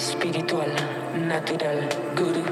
spiritual, natural, guru.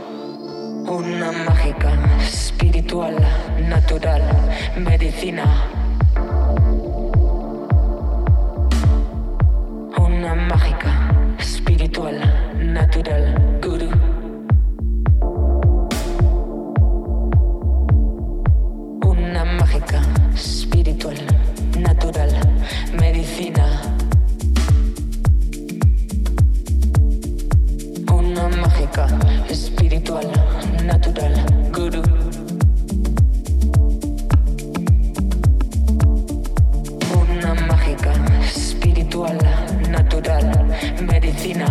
Spiritual, natural, medicina.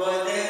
Birthday.